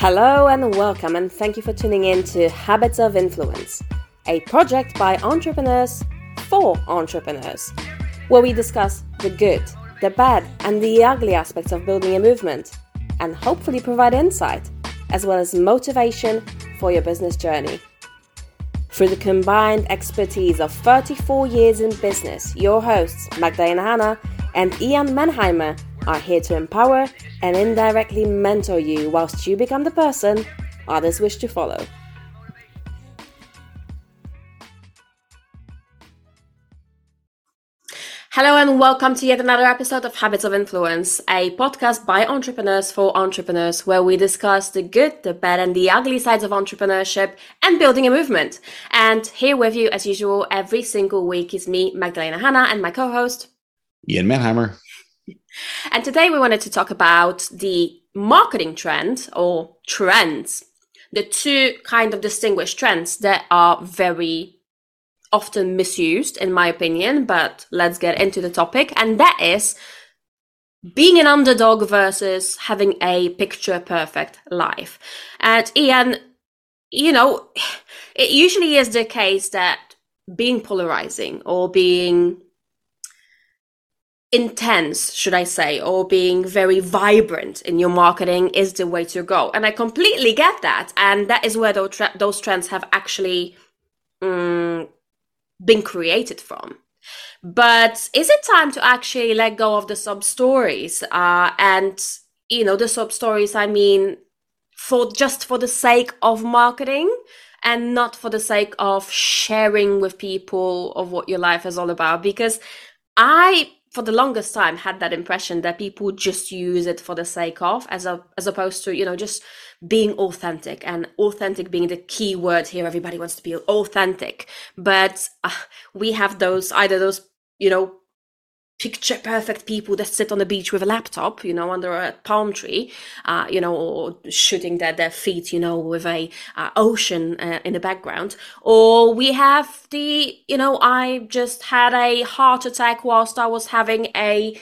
Hello and welcome, and thank you for tuning in to Habits of Influence, a project by entrepreneurs for entrepreneurs, where we discuss the good, the bad, and the ugly aspects of building a movement, and hopefully provide insight, as well as motivation for your business journey. Through the combined expertise of 34 years in business, your hosts Magdalena Hanna and Ian Menheimer are here to empower and indirectly mentor you whilst you become the person others wish to follow. Hello and welcome to yet another episode of Habits of Influence, a podcast by entrepreneurs for entrepreneurs, where we discuss the good, the bad, and the ugly sides of entrepreneurship and building a movement. And here with you, as usual, every single week is me, Magdalena Hanna, and my co-host, Ian Menheimer. And today we wanted to talk about the marketing trend or trends, the two kind of distinguished trends that are very often misused, in my opinion, but let's get into the topic. And that is being an underdog versus having a picture perfect life. And Ian, you know, it usually is the case that being polarizing or being intense, should I say, or being very vibrant in your marketing is the way to go. And I completely get that. And that is where those trends have actually been created from. But is it time to actually let go of the sob stories? And, you know, the sob stories, I mean, for the sake of marketing and not for the sake of sharing with people of what your life is all about. Because I, for the longest time, had that impression that people just use it for the sake of, as opposed to, you know, just being authentic, and authentic being the key word here. Everybody wants to be authentic, but we have those, you know, picture perfect people that sit on the beach with a laptop, you know, under a palm tree, you know, or shooting their feet, you know, with a ocean in the background. Or we have the, you know, I just had a heart attack whilst I was having a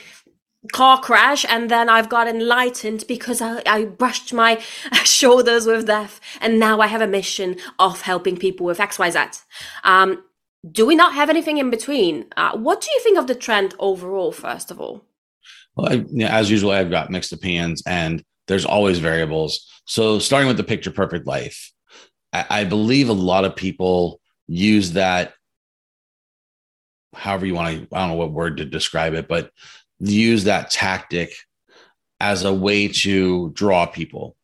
car crash, and then I've got enlightened because I brushed my shoulders with death, and now I have a mission of helping people with XYZ. Do we not have anything in between? What do you think of the trend overall, first of all? Well, as usual, I've got mixed opinions, and there's always variables. So starting with the picture perfect life, I believe a lot of people use that, however you want to, I don't know what word to describe it, but use that tactic as a way to draw people.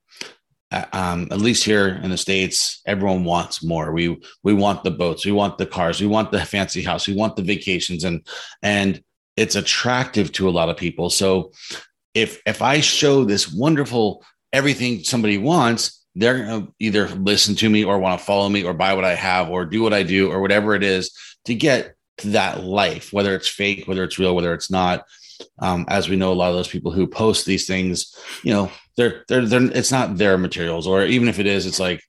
At least here in the States, everyone wants more. We want the boats, we want the cars, we want the fancy house, we want the vacations, and it's attractive to a lot of people. So if I show this wonderful everything somebody wants, they're going to either listen to me or want to follow me or buy what I have or do what I do or whatever it is to get to that life, whether it's fake, whether it's real, whether it's not. As we know, a lot of those people who post these things, you know, they're it's not their materials, or even if it is, it's like,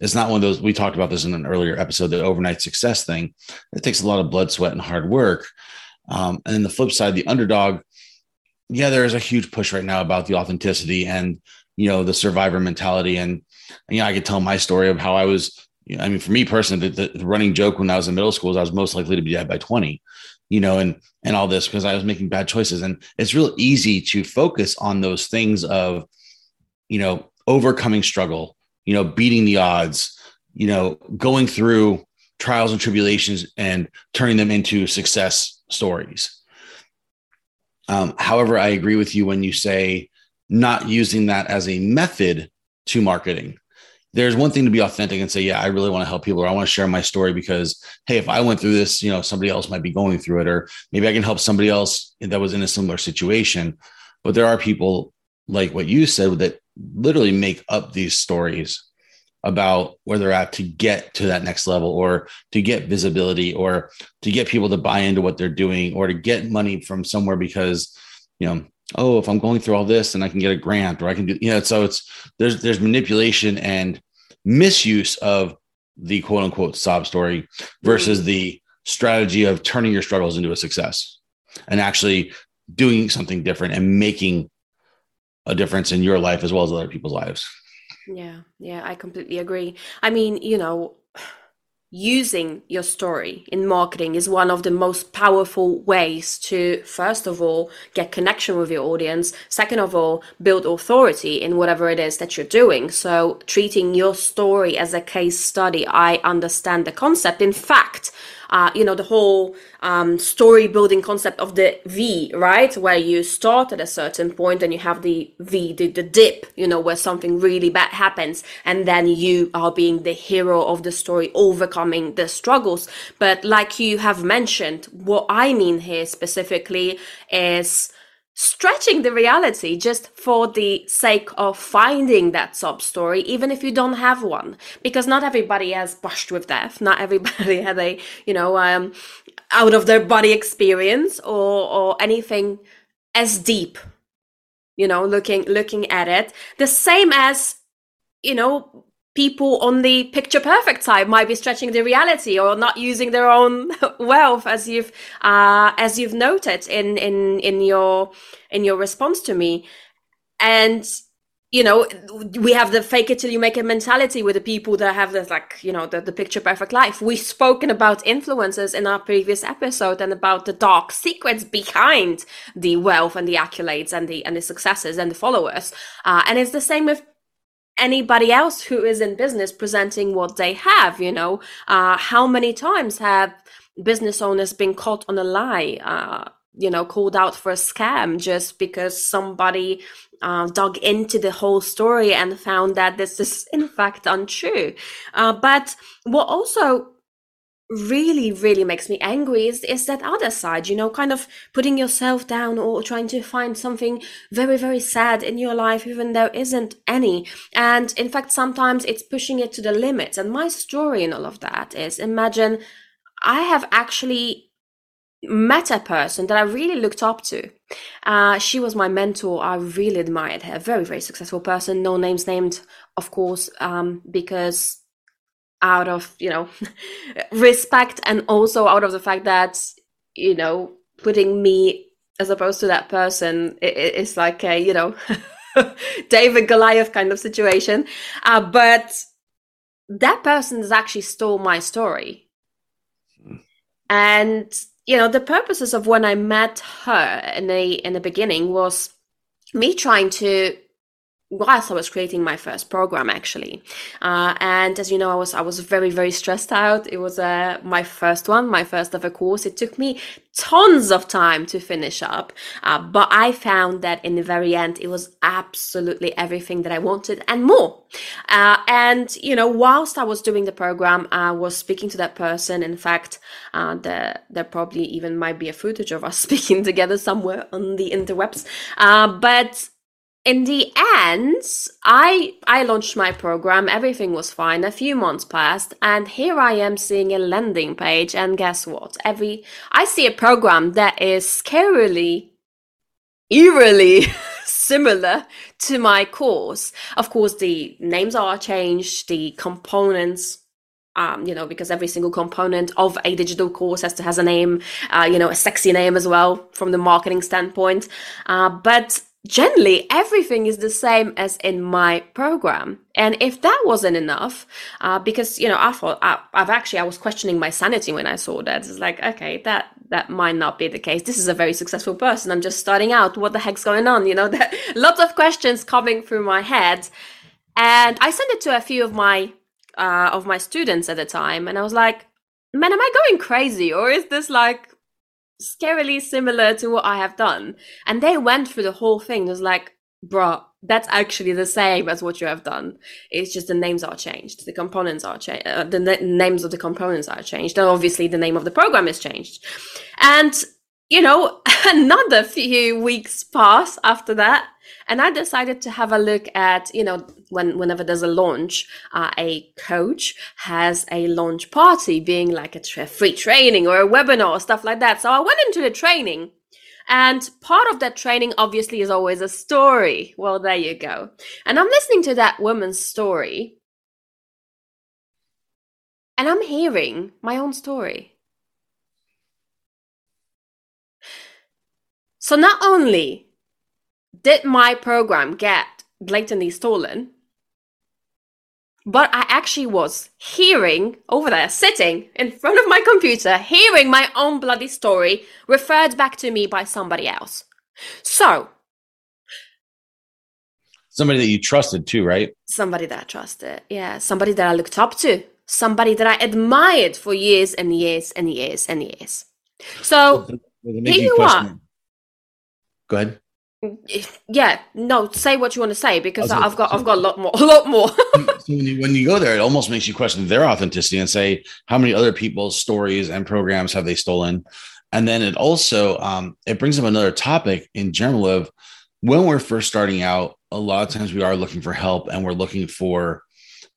it's not one of those. We talked about this in an earlier episode, the overnight success thing. It takes a lot of blood, sweat, and hard work. And then the flip side, the underdog. Yeah, there is a huge push right now about the authenticity and, you know, the survivor mentality. And, you know, I could tell my story of how I was, you know, I mean, for me personally, the running joke when I was in middle school is I was most likely to be dead by 20. You know, and all this because I was making bad choices. And it's real easy to focus on those things of, you know, overcoming struggle, you know, beating the odds, you know, going through trials and tribulations and turning them into success stories. However, I agree with you when you say not using that as a method to marketing. There's one thing to be authentic and say, yeah, I really want to help people, or I want to share my story because, hey, if I went through this, you know, somebody else might be going through it, or maybe I can help somebody else that was in a similar situation. But there are people, like what you said, that literally make up these stories about where they're at to get to that next level, or to get visibility, or to get people to buy into what they're doing, or to get money from somewhere because, you know, oh, if I'm going through all this, then I can get a grant, or I can do, you know, so it's, there's manipulation and misuse of the quote unquote sob story versus the strategy of turning your struggles into a success and actually doing something different and making a difference in your life as well as other people's lives. Yeah, I completely agree. I mean, using your story in marketing is one of the most powerful ways to, first of all, get connection with your audience. Second of all, build authority in whatever it is that you're doing. So treating your story as a case study, I understand the concept. In fact, the whole story building concept of the V, right? Where you start at a certain point and you have the V, the dip, where something really bad happens. And then you are being the hero of the story, overcoming the struggles. But like you have mentioned, what I mean here specifically is stretching the reality just for the sake of finding that sob story, even if you don't have one, because not everybody has brushed with death. Not everybody had a, out of their body experience or anything as deep, looking at it. The same as, people on the picture perfect side might be stretching the reality or not using their own wealth, as you've noted in your response to me. And we have the fake it till you make it mentality with the people that have this, the picture perfect life. We've spoken about influencers in our previous episode and about the dark secrets behind the wealth and the accolades and the successes and the followers. And it's the same with anybody else who is in business presenting what they have. How many times have business owners been caught on a lie, called out for a scam just because somebody dug into the whole story and found that this is in fact untrue. But what also really, really makes me angry is that other side, kind of putting yourself down or trying to find something very, very sad in your life, even though there isn't any. And in fact, sometimes it's pushing it to the limits. And my story in all of that is, imagine I have actually met a person that I really looked up to. She was my mentor. I really admired her. Very, very successful person. No names named, of course, because out of respect, and also out of the fact that putting me as opposed to that person is like a David Goliath kind of situation, but that person has actually stole my story. And the purposes of when I met her in the beginning was me trying to, whilst I was creating my first program, actually. And as you know, I was very, very stressed out. It was my first one, my first ever course. It took me tons of time to finish up. But I found that in the very end, it was absolutely everything that I wanted and more. Whilst I was doing the program, I was speaking to that person. In fact, there probably even might be a footage of us speaking together somewhere on the interwebs. But in the end, I launched my program. Everything was fine. A few months passed, and here I am seeing a landing page. And guess what? I see a program that is scarily, eerily similar to my course. Of course, the names are changed, the components, because every single component of a digital course has a name, a sexy name as well from the marketing standpoint. But generally, everything is the same as in my program. And if that wasn't enough, because, I thought, I was questioning my sanity when I saw that. It's like, okay, that might not be the case. This is a very successful person. I'm just starting out. What the heck's going on? Lots of questions coming through my head. And I sent it to a few of my students at the time. And I was like, man, am I going crazy? Or is this like scarily similar to what I have done? And they went through the whole thing. It was like, bruh, that's actually the same as what you have done. It's just the names are changed, the components are changed, names of the components are changed, and obviously the name of the program is changed. And another few weeks pass after that, and I decided to have a look at, whenever there's a launch, a coach has a launch party, being like a free training or a webinar, stuff like that. So I went into the training, and part of that training obviously is always a story. Well, there you go. And I'm listening to that woman's story, and I'm hearing my own story. So not only did my program get blatantly stolen, But I actually was hearing over there, sitting in front of my computer, hearing my own bloody story referred back to me by somebody else. So. Somebody that you trusted too, right? Somebody that I trusted. Yeah. Somebody that I looked up to. Somebody that I admired for years and years and years and years. So here you are. Go ahead. Yeah, no, say what you want to say, because I've got a lot more. So when you go there, it almost makes you question their authenticity and say, how many other people's stories and programs have they stolen? And then it also it brings up another topic in general of when we're first starting out. A lot of times we are looking for help and we're looking for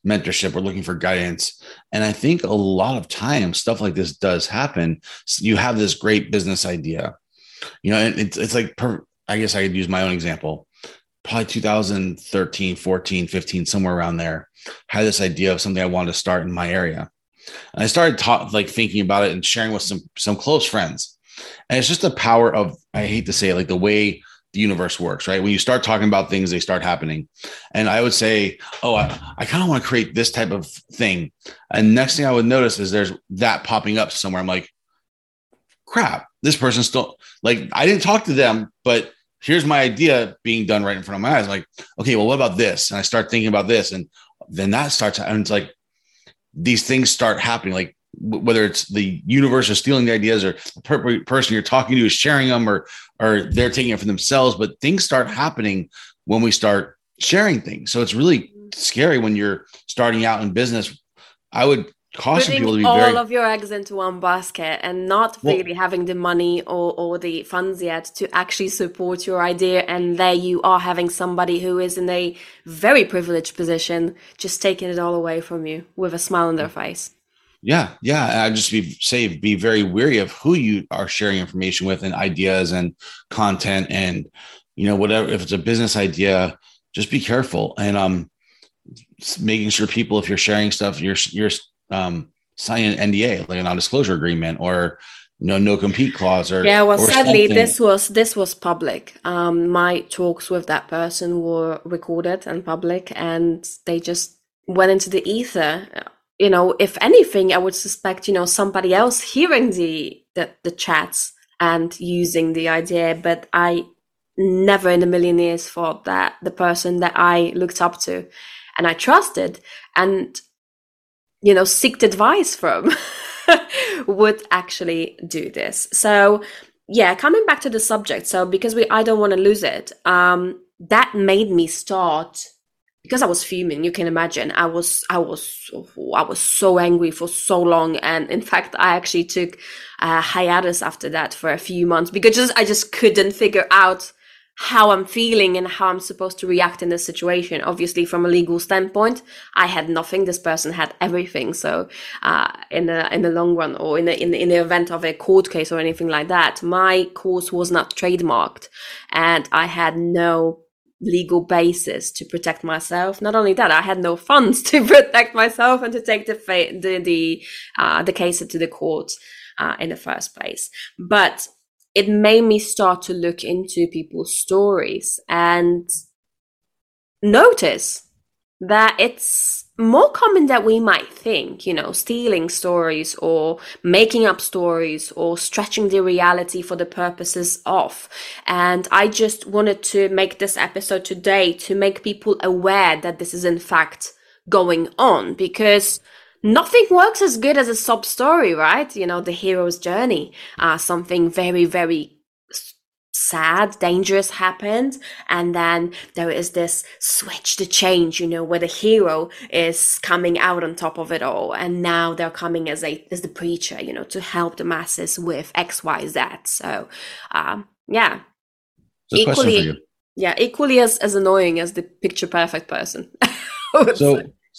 mentorship. We're looking for guidance. And I think a lot of times stuff like this does happen. So you have this great business idea, you know, and it's like I guess I could use my own example, probably 2013, 14, 15, somewhere around there. Had this idea of something I wanted to start in my area. And I started thinking about it and sharing with some close friends. And it's just the power of, I hate to say it, like the way the universe works, right? When you start talking about things, they start happening. And I would say, oh, I kind of want to create this type of thing. And next thing I would notice is there's that popping up somewhere. I'm like, crap, this person's still like, I didn't talk to them, but here's my idea being done right in front of my eyes. I'm like, okay, well, what about this? And I start thinking about this, and then that starts. And it's like these things start happening. Like whether it's the universe is stealing the ideas, or the person you're talking to is sharing them, or they're taking it for themselves. But things start happening when we start sharing things. So it's really scary when you're starting out in business. I would caution people to be all of your eggs into one basket and not really having the money or the funds yet to actually support your idea. And there you are having somebody who is in a very privileged position, just taking it all away from you with a smile on their face. Yeah. Yeah. And I'd just be very wary of who you are sharing information with, and ideas and content and, you know, whatever, if it's a business idea, just be careful. And making sure people, if you're sharing stuff, you're sign an NDA, like a non-disclosure agreement, or no compete clause, or sadly something. This was public. My talks with that person were recorded and public, and they just went into the ether. You know, if anything, I would suspect somebody else hearing the chats and using the idea, but I never in a million years thought that the person that I looked up to and I trusted and seeked advice from would actually do this. So yeah, coming back to the subject. So because I don't want to lose it. That made me start, because I was fuming. You can imagine. I was so angry for so long. And in fact, I actually took a hiatus after that for a few months, because I just couldn't figure out how I'm feeling and how I'm supposed to react in this situation. Obviously, from a legal standpoint, I had nothing. This person had everything. So, in the long run, or in the event of a court case or anything like that, my course was not trademarked, and I had no legal basis to protect myself. Not only that, I had no funds to protect myself and to take the case to the court in the first place. But it made me start to look into people's stories and notice that it's more common than we might think, stealing stories or making up stories or stretching the reality for the purposes of. And I just wanted to make this episode today to make people aware that this is in fact going on, because nothing works as good as a sob story, right? The hero's journey. Something very, very sad, dangerous happened. And then there is this switch to change, where the hero is coming out on top of it all. And now they're coming as the preacher, to help the masses with X, Y, Z. So, yeah. So equally as annoying as the picture perfect person.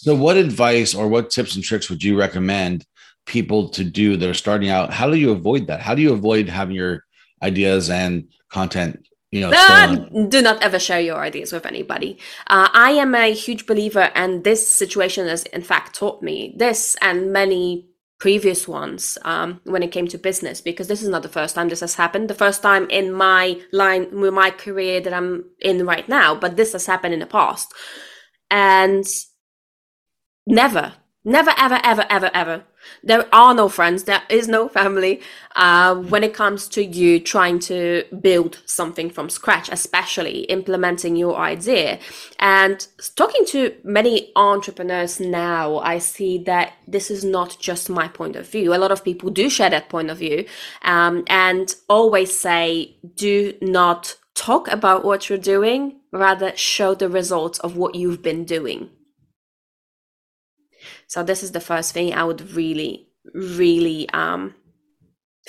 So what advice or what tips and tricks would you recommend people to do that are starting out? How do you avoid that? How do you avoid having your ideas and content, do not ever share your ideas with anybody. I am a huge believer, and this situation has in fact taught me this and many previous ones when it came to business, because this is not the first time this has happened. The first time in my line with my career that I'm in right now, but this has happened in the past. And Never. Never, ever, ever, ever, ever. There are no friends. There is no family when it comes to you trying to build something from scratch, especially implementing your idea. And talking to many entrepreneurs now, I see that this is not just my point of view. A lot of people do share that point of view, and always say, do not talk about what you're doing, rather show the results of what you've been doing. So this is the first thing I would really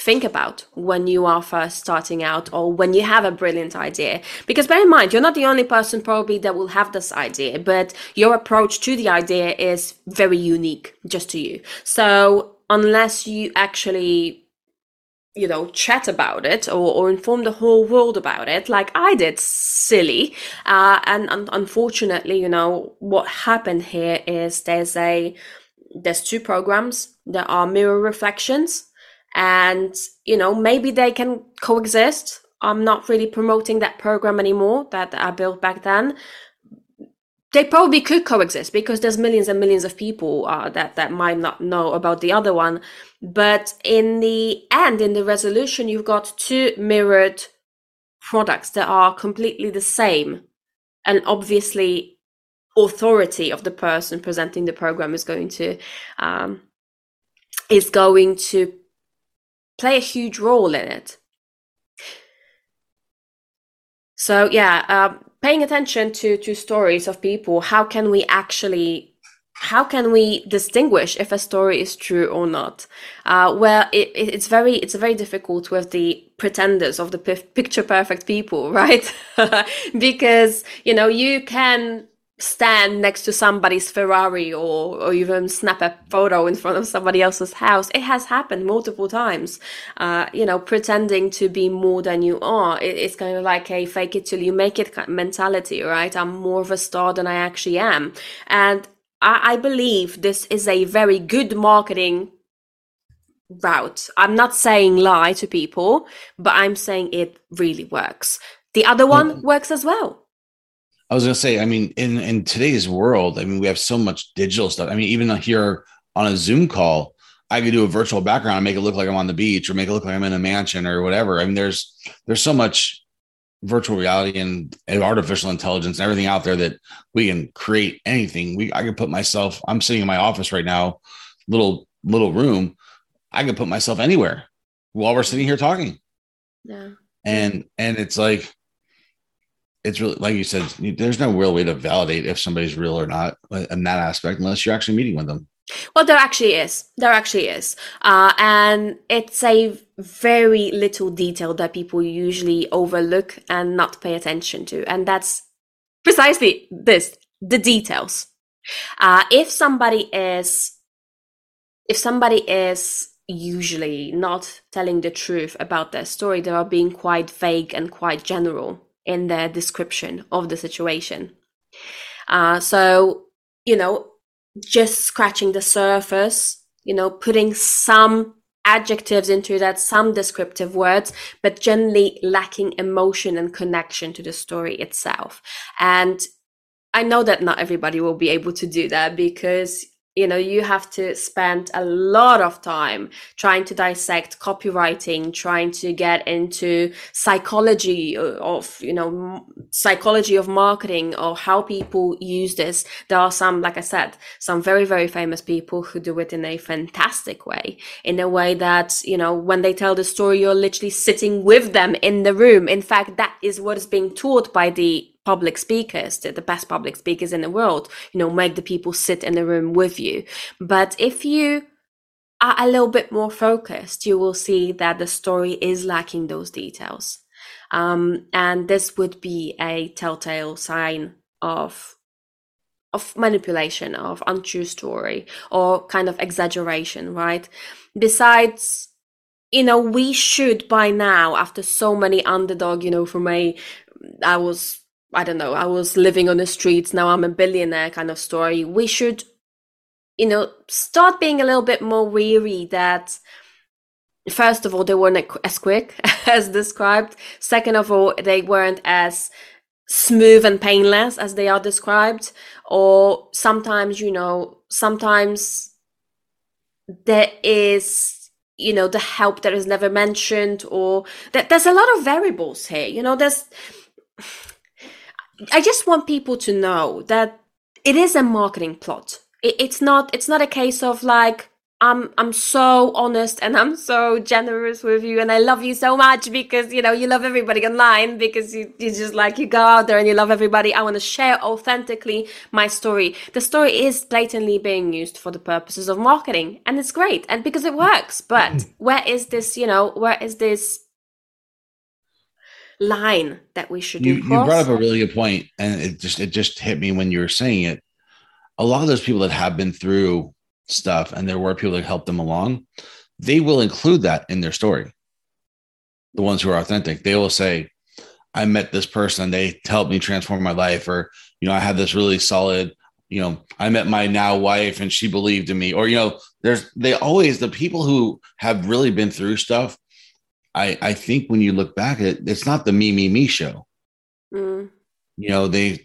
think about when you are first starting out, or when you have a brilliant idea. Because bear in mind, you're not the only person probably that will have this idea, but your approach to the idea is very unique just to you. So unless you actually, chat about it or inform the whole world about it, like I did, silly. And unfortunately, what happened here is there's two programs that are mirror reflections, and, maybe they can coexist. I'm not really promoting that program anymore that I built back then. They probably could coexist because there's millions and millions of people that might not know about the other one. But in the end, in the resolution, you've got two mirrored products that are completely the same. And obviously, authority of the person presenting the program is going to play a huge role in it. So, paying attention to stories of people, how can we distinguish if a story is true or not? Well, it's very difficult with the pretenders of the picture perfect people, right? Because, you can stand next to somebody's Ferrari or even snap a photo in front of somebody else's house. It has happened multiple times. Pretending to be more than you are. It's kind of like a fake it till you make it mentality, right? I'm more of a star than I actually am. And I believe this is a very good marketing route. I'm not saying lie to people, but I'm saying it really works. The other one works as well. I was going to say, in today's world, we have so much digital stuff. Even here on a Zoom call, I could do a virtual background and make it look like I'm on the beach, or make it look like I'm in a mansion or whatever. There's so much virtual reality and artificial intelligence and everything out there that we can create anything. I could put myself, I'm sitting in my office right now, little room. I could put myself anywhere while we're sitting here talking. Yeah. And it's like, it's really, like you said, there's no real way to validate if somebody's real or not in that aspect, unless you're actually meeting with them. Well, there actually is. And it's a very little detail that people usually overlook and not pay attention to. And that's precisely this, the details. If somebody is usually not telling the truth about their story, they are being quite vague and quite general in their description of the situation. Just scratching the surface, putting some adjectives into that, some descriptive words, but generally lacking emotion and connection to the story itself. And I know that not everybody will be able to do that, because you have to spend a lot of time trying to dissect copywriting, trying to get into psychology of marketing, or how people use this. There are some, like I said, some very, very famous people who do it in a fantastic way, in a way that, when they tell the story, you're literally sitting with them in the room. In fact, that is what is being taught by the public speakers, the best public speakers in the world, make the people sit in the room with you. But if you are a little bit more focused, you will see that the story is lacking those details. And this would be a telltale sign of manipulation, of untrue story, or kind of exaggeration, right? Besides, we should by now, after so many underdog, I was living on the streets, now I'm a billionaire kind of story. We should, start being a little bit more wary that, first of all, they weren't as quick as described. Second of all, they weren't as smooth and painless as they are described, or sometimes, you know, sometimes there is, you know, the help that is never mentioned, or that there's a lot of variables here, you know, there's, I just want people to know that it is a marketing plot. It's not a case of like, I'm so honest and I'm so generous with you and I love you so much because, you know, you love everybody online because you just like, you go out there and you love everybody. I want to share authentically my story. The story is blatantly being used for the purposes of marketing, and it's great and because it works. But where is this, you know, where is this line that we should do? You brought up a really good point, and it just hit me when you were saying it. A lot of those people that have been through stuff and there were people that helped them along, they will include that in their story. The ones who are authentic, they will say, I met this person, they helped me transform my life, or, you know, I had this really solid, you know, I met my now wife and she believed in me, or, you know, the people who have really been through stuff. I think when you look back at it, it's not the me show. You know, there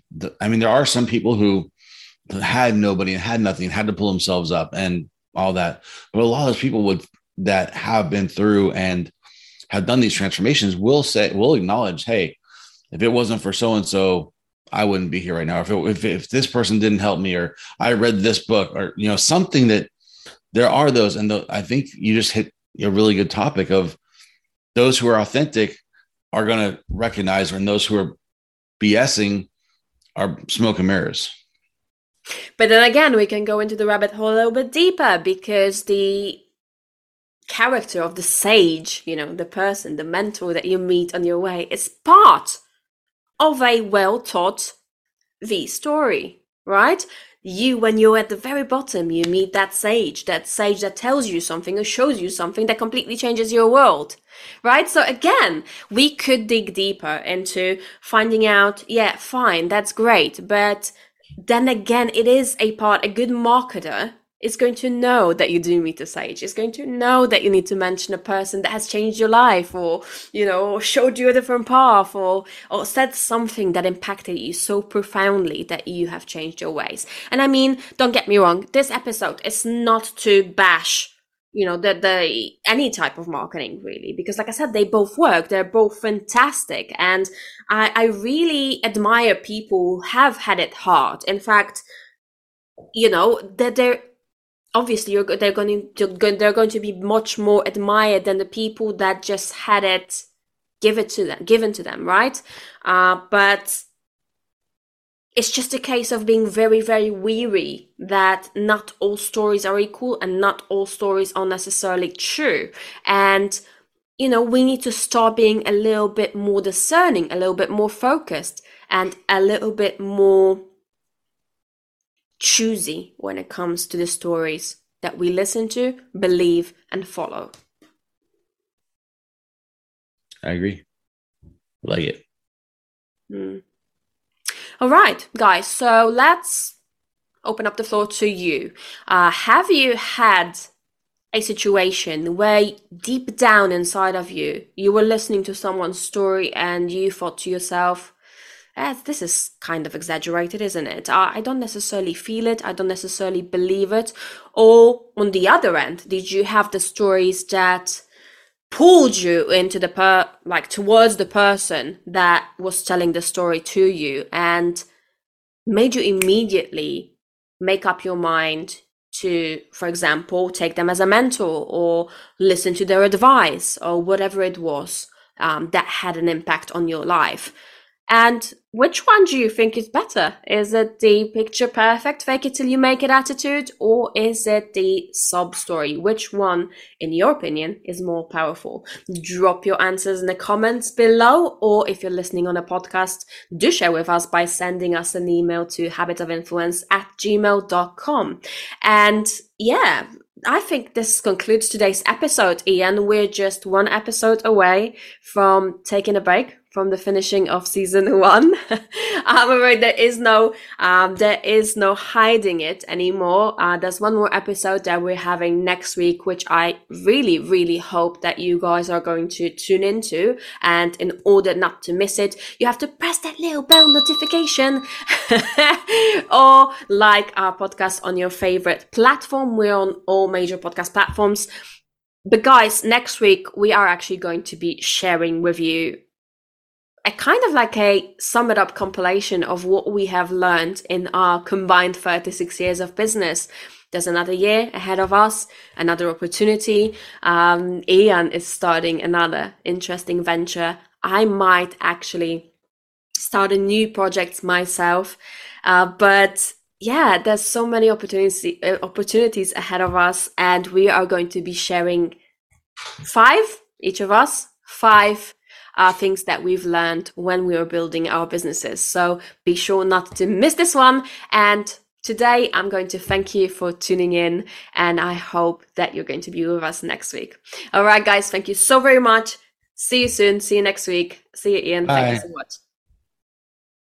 are some people who had nobody and had nothing, had to pull themselves up and all that. But a lot of people that have been through and have done these transformations will acknowledge, hey, if it wasn't for so-and-so, I wouldn't be here right now. If this person didn't help me, or I read this book, or, you know, something that there are those. And I think you just hit a really good topic of those who are authentic are going to recognize when those who are BSing are smoke and mirrors. But then again, we can go into the rabbit hole a little bit deeper, because the character of the sage, you know, the person, the mentor that you meet on your way, is part of a well-taught V story, right? You, when you're at the very bottom, you meet that sage that tells you something or shows you something that completely changes your world, right? So again, we could dig deeper into finding out, yeah, fine, that's great, but then again, it is a good marketer is going to know that you do meet a sage, is going to know that you need to mention a person that has changed your life, or, you know, showed you a different path, or said something that impacted you so profoundly that you have changed your ways. And I mean, don't get me wrong, this episode is not to bash, you know, the any type of marketing, really, because like I said, they both work, they're both fantastic. And I really admire people who have had it hard. In fact, you know, that they're obviously they're going to be much more admired than the people that just had it given to them, right? But it's just a case of being very, very weary that not all stories are equal and not all stories are necessarily true. And, you know, we need to start being a little bit more discerning, a little bit more focused, and a little bit more choosy when it comes to the stories that we listen to, believe, and follow. I agree. Like it. All right, guys, so let's open up the floor to you. Have you had a situation where deep down inside of you, you were listening to someone's story and you thought to yourself, this is kind of exaggerated, isn't it? I don't necessarily feel it. I don't necessarily believe it. Or on the other end, did you have the stories that pulled you into the towards the person that was telling the story to you and made you immediately make up your mind to, for example, take them as a mentor or listen to their advice or whatever it was that had an impact on your life? And which one do you think is better? Is it the picture perfect, fake it till you make it attitude, or is it the sob story? Which one, in your opinion, is more powerful? Drop your answers in the comments below, or if you're listening on a podcast, do share with us by sending us an email to habitofinfluence@gmail.com. And yeah, I think this concludes today's episode, Ian. We're just one episode away from taking a break from the finishing of season one. I'm afraid there is no hiding it anymore. There's one more episode that we're having next week, which I really, really hope that you guys are going to tune into. And in order not to miss it, you have to press that little bell notification or like our podcast on your favorite platform. We're on all major podcast platforms. But guys, next week, we are actually going to be sharing with you a kind of like a sum it up compilation of what we have learned in our combined 36 years of business. There's another year ahead of us, another opportunity. Ian is starting another interesting venture. I might actually start a new project myself, but yeah, there's so many opportunities ahead of us, and we are going to be sharing each of us five things that we've learned when we were building our businesses. So be sure not to miss this one. And today I'm going to thank you for tuning in, and I hope that you're going to be with us next week. All right, guys, thank you so very much. See you soon. See you next week. See you, Ian. Bye. Thank you so much.